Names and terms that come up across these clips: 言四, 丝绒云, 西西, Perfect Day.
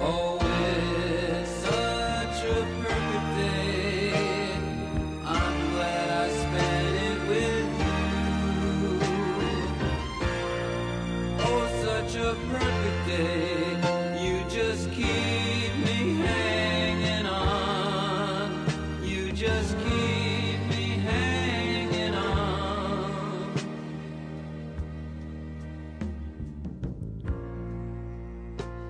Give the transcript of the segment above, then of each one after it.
home.Oh, it's such a perfect day. I'm glad I spent it with you. Oh, such a perfect day. You just keep me hanging on. You just keep me hanging on.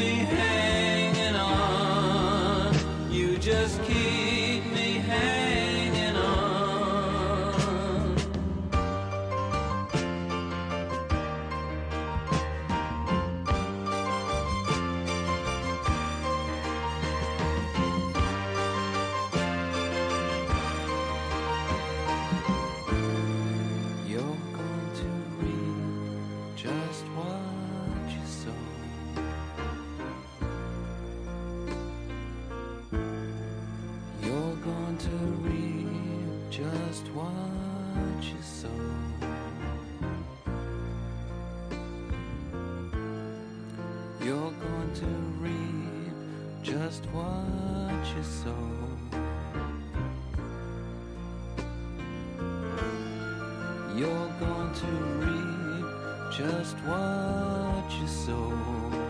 me hanging on. You just keep. to reap just what you sow. You're going to reap just what you sow. You're going to reap just what you sow.